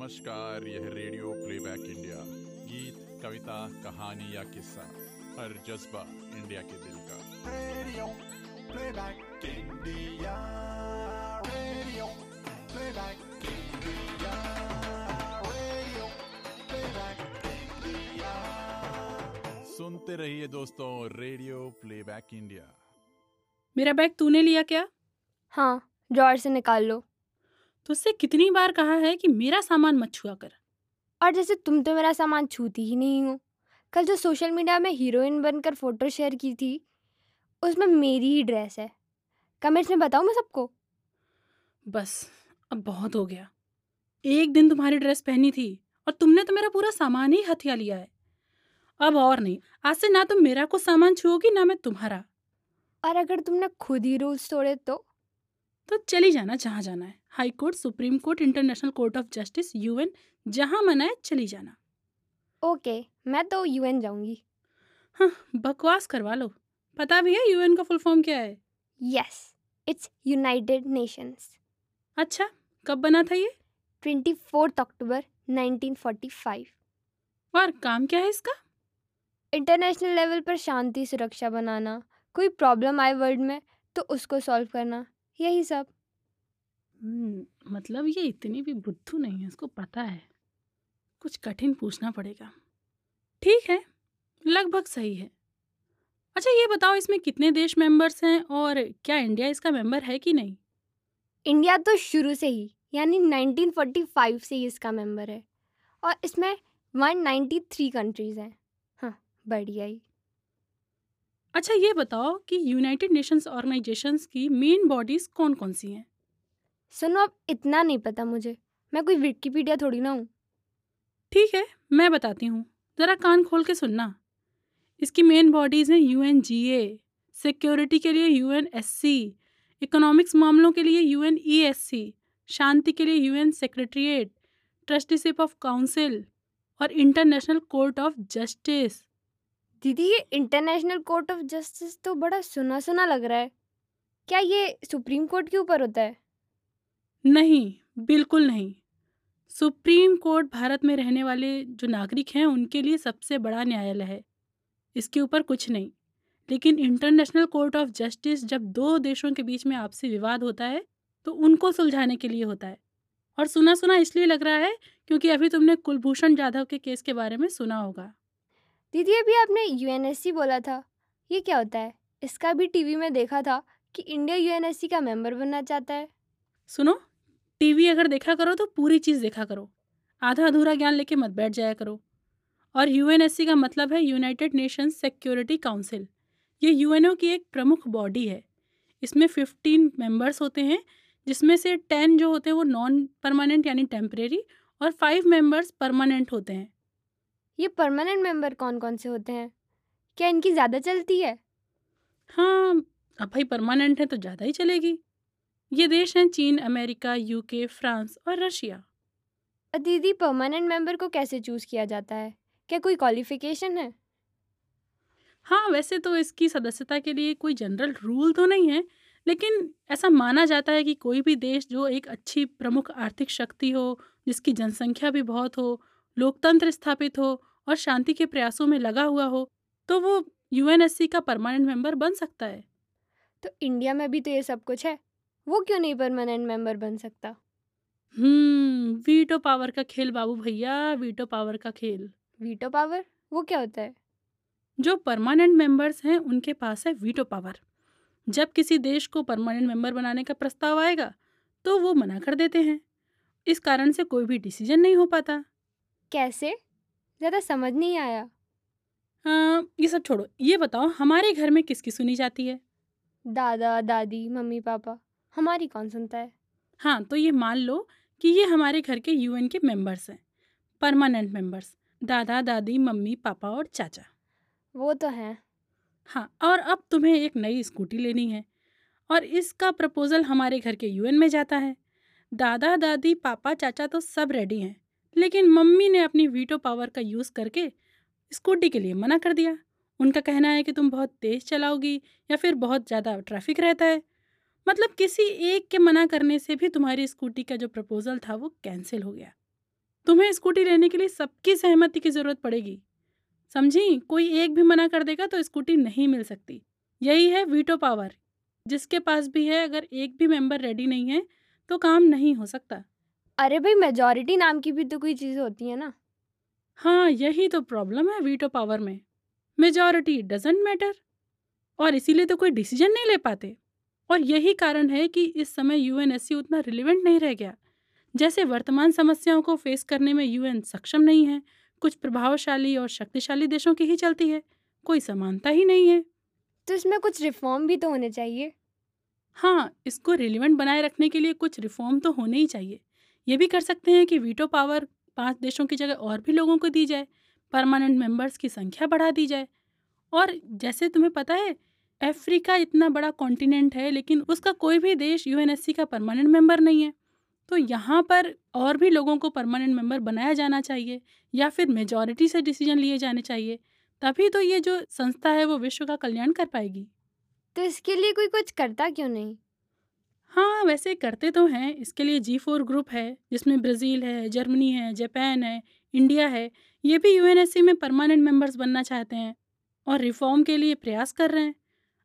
नमस्कार, यह radio playback India. गीत, कविता, कहानी या किस्सा, हर जज्बा इंडिया के दिल का। Radio playback India, radio playback India, radio playback India. सुनते रहिए दोस्तों रेडियो प्लेबैक इंडिया। मेरा बैग तूने लिया क्या? हाँ, ड्रॉअर से निकाल लो। तुझसे कितनी बार कहा है कि मेरा सामान मत छुआ कर, और जैसे तुम तो मेरा सामान छूती ही नहीं हो। कल जो सोशल मीडिया में हीरोइन बनकर फोटो शेयर की थी, उसमें मेरी ही ड्रेस है। कमेंट्स में बताऊँ मैं सबको? बस अब बहुत हो गया। एक दिन तुम्हारी ड्रेस पहनी थी और तुमने तो मेरा पूरा सामान ही हथिया लिया है। अब और नहीं, आज से ना तुम मेरा कुछ सामान छुओगी ना मैं तुम्हारा। और अगर तुमने खुद ही रूल्स तोड़े तो चली जाना जहाँ जाना है। High court, supreme court, international court of justice, UN, जहाँ मना है चली जाना। ओके, मैं तो यूएन जाऊँगी। हाँ, बकवास करवा लो। पता भी है यूएन का फुल फॉर्म क्या है? Yes, it's United Nations. अच्छा, कब बना था ये? 24 अक्टूबर 1945। और काम क्या है इसका? इंटरनेशनल लेवल पर शांति सुरक्षा बनाना, कोई प्रॉब्लम आए वर्ल्ड में तो उसको सॉल्व करना, यही सब। मतलब ये इतनी भी बुद्धू नहीं है, इसको पता है। कुछ कठिन पूछना पड़ेगा। ठीक है, लगभग सही है। अच्छा ये बताओ, इसमें कितने देश मेंबर्स हैं और क्या इंडिया इसका मेंबर है कि नहीं? इंडिया तो शुरू से ही, यानी 1945 से ही इसका मेंबर है, और इसमें 193 कंट्रीज हैं। हाँ, बढ़िया ही। अच्छा ये बताओ कि यूनाइटेड नेशंस ऑर्गेनाइजेशंस की मेन बॉडीज़ कौन कौन सी हैं? सुनो, अब इतना नहीं पता मुझे, मैं कोई विकिपीडिया थोड़ी ना हूँ। ठीक है, मैं बताती हूँ, ज़रा कान खोल के सुनना। इसकी मेन बॉडीज़ हैं यूएनजीए, सिक्योरिटी के लिए यूएनएससी, इकोनॉमिक्स मामलों के लिए यूएनईएससी, शांति के लिए UN secretariat, trusteeship of council और इंटरनेशनल कोर्ट ऑफ जस्टिस। दीदी, ये इंटरनेशनल कोर्ट ऑफ जस्टिस तो बड़ा सुना सुना लग रहा है। क्या ये सुप्रीम कोर्ट के ऊपर होता है? नहीं, बिल्कुल नहीं। सुप्रीम कोर्ट भारत में रहने वाले जो नागरिक हैं उनके लिए सबसे बड़ा न्यायालय है, इसके ऊपर कुछ नहीं। लेकिन इंटरनेशनल कोर्ट ऑफ जस्टिस जब दो देशों के बीच में आपसी विवाद होता है तो उनको सुलझाने के लिए होता है। और सुना सुना इसलिए लग रहा है क्योंकि अभी तुमने कुलभूषण जाधव के केस के बारे में सुना होगा। दीदी, अभी आपने यूएनएससी बोला था, ये क्या होता है? इसका भी टीवी में देखा था कि इंडिया यूएनएससी का मेंबर बनना चाहता है। सुनो, टीवी अगर देखा करो तो पूरी चीज़ देखा करो, आधा अधूरा ज्ञान लेके मत बैठ जाया करो। और यूएनएससी का मतलब है यूनाइटेड नेशंस सिक्योरिटी काउंसिल। ये यूएनओ की एक प्रमुख बॉडी है। इसमें 15 मेम्बर्स होते हैं, जिसमें से 10 जो होते हैं वो नॉन परमानेंट यानी टेम्परेरी, और 5 मेम्बर्स परमानेंट होते हैं। ये परमानेंट मेंबर कौन कौन से होते हैं? क्या इनकी ज़्यादा चलती है? हाँ, अब भाई परमानेंट है तो ज़्यादा ही चलेगी। ये देश हैं चीन, अमेरिका, यूके, फ्रांस और रशिया। दीदी, परमानेंट मेंबर को कैसे चूज़ किया जाता है? क्या कोई क्वालिफिकेशन है? हाँ, वैसे तो इसकी सदस्यता के लिए कोई जनरल रूल तो नहीं है, लेकिन ऐसा माना जाता है कि कोई भी देश जो एक अच्छी प्रमुख आर्थिक शक्ति हो, जिसकी जनसंख्या भी बहुत हो, लोकतंत्र स्थापित हो और शांति के प्रयासों में लगा हुआ हो, तो वो यूएनएससी का परमानेंट मेंबर बन सकता है। तो इंडिया में भी तो ये सब कुछ है, वो क्यों नहीं परमानेंट मेंबर बन सकता? वीटो पावर का खेल बाबू भैया, वीटो पावर का खेल। वीटो पावर, वो क्या होता है? जो परमानेंट मेंबर्स हैं उनके पास है वीटो पावर। जब किसी देश को परमानेंट मेंबर बनाने का प्रस्ताव आएगा तो वो मना कर देते हैं। इस कारण से कोई भी डिसीजन नहीं हो पाता। कैसे? ज़्यादा समझ नहीं आया। ये सब छोड़ो, ये बताओ हमारे घर में किसकी सुनी जाती है? दादा, दादी, मम्मी, पापा। हमारी कौन सुनता है? हाँ, तो ये मान लो कि ये हमारे घर के यूएन के मेंबर्स हैं, परमानेंट मेंबर्स। दादा, दादी, मम्मी, पापा और चाचा। वो तो हैं। हाँ, और अब तुम्हें एक नई स्कूटी लेनी है और इसका प्रपोजल हमारे घर के यूएन में जाता है। दादा, दादी, पापा, चाचा तो सब रेडी हैं, लेकिन मम्मी ने अपनी वीटो पावर का यूज़ करके स्कूटी के लिए मना कर दिया। उनका कहना है कि तुम बहुत तेज़ चलाओगी या फिर बहुत ज़्यादा ट्रैफिक रहता है। मतलब किसी एक के मना करने से भी तुम्हारी स्कूटी का जो प्रपोज़ल था वो कैंसिल हो गया। तुम्हें स्कूटी लेने के लिए सबकी सहमति की जरूरत पड़ेगी, समझी? कोई एक भी मना कर देगा तो स्कूटी नहीं मिल सकती। यही है वीटो पावर, जिसके पास भी है। अगर एक भी मेंबर रेडी नहीं है तो काम नहीं हो सकता। अरे भाई, मेजॉरिटी नाम की भी तो कोई चीज़ होती है ना। हाँ, यही तो प्रॉब्लम है वीटो पावर में। मेजॉरिटी डजेंट मैटर, और इसीलिए तो कोई डिसीजन नहीं ले पाते। और यही कारण है कि इस समय यूएनएससी उतना रिलेवेंट नहीं रह गया। जैसे वर्तमान समस्याओं को फेस करने में यूएन सक्षम नहीं है। कुछ प्रभावशाली और शक्तिशाली देशों की ही चलती है, कोई समानता ही नहीं है। तो इसमें कुछ रिफॉर्म भी तो होने चाहिए। हाँ, इसको रिलेवेंट बनाए रखने के लिए कुछ रिफॉर्म तो होने ही चाहिए। ये भी कर सकते हैं कि वीटो पावर 5 देशों की जगह और भी लोगों को दी जाए, परमानेंट मेंबर्स की संख्या बढ़ा दी जाए। और जैसे तुम्हें पता है, अफ्रीका इतना बड़ा कॉन्टिनेंट है, लेकिन उसका कोई भी देश यूएनएससी का परमानेंट मेंबर नहीं है। तो यहाँ पर और भी लोगों को परमानेंट मेंबर बनाया जाना चाहिए, या फिर मेजॉरिटी से डिसीजन लिए जाने चाहिए। तभी तो ये जो संस्था है वो विश्व का कल्याण कर पाएगी। तो इसके लिए कोई कुछ करता क्यों नहीं? हाँ, वैसे करते तो हैं। इसके लिए G4 ग्रुप है, जिसमें ब्राज़ील है, जर्मनी है, जापान है, इंडिया है। ये भी यूएनएससी में परमानेंट मेंबर्स बनना चाहते हैं और रिफॉर्म के लिए प्रयास कर रहे हैं।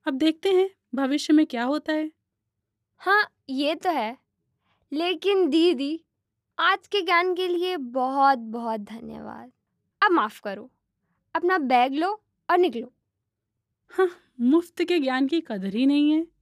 अब देखते हैं भविष्य में क्या होता है। हाँ, ये तो है। लेकिन दीदी, आज के ज्ञान के लिए बहुत बहुत धन्यवाद। अब माफ़ करो, अपना बैग लो और निकलो। हाँ, मुफ्त के ज्ञान की कदर ही नहीं है।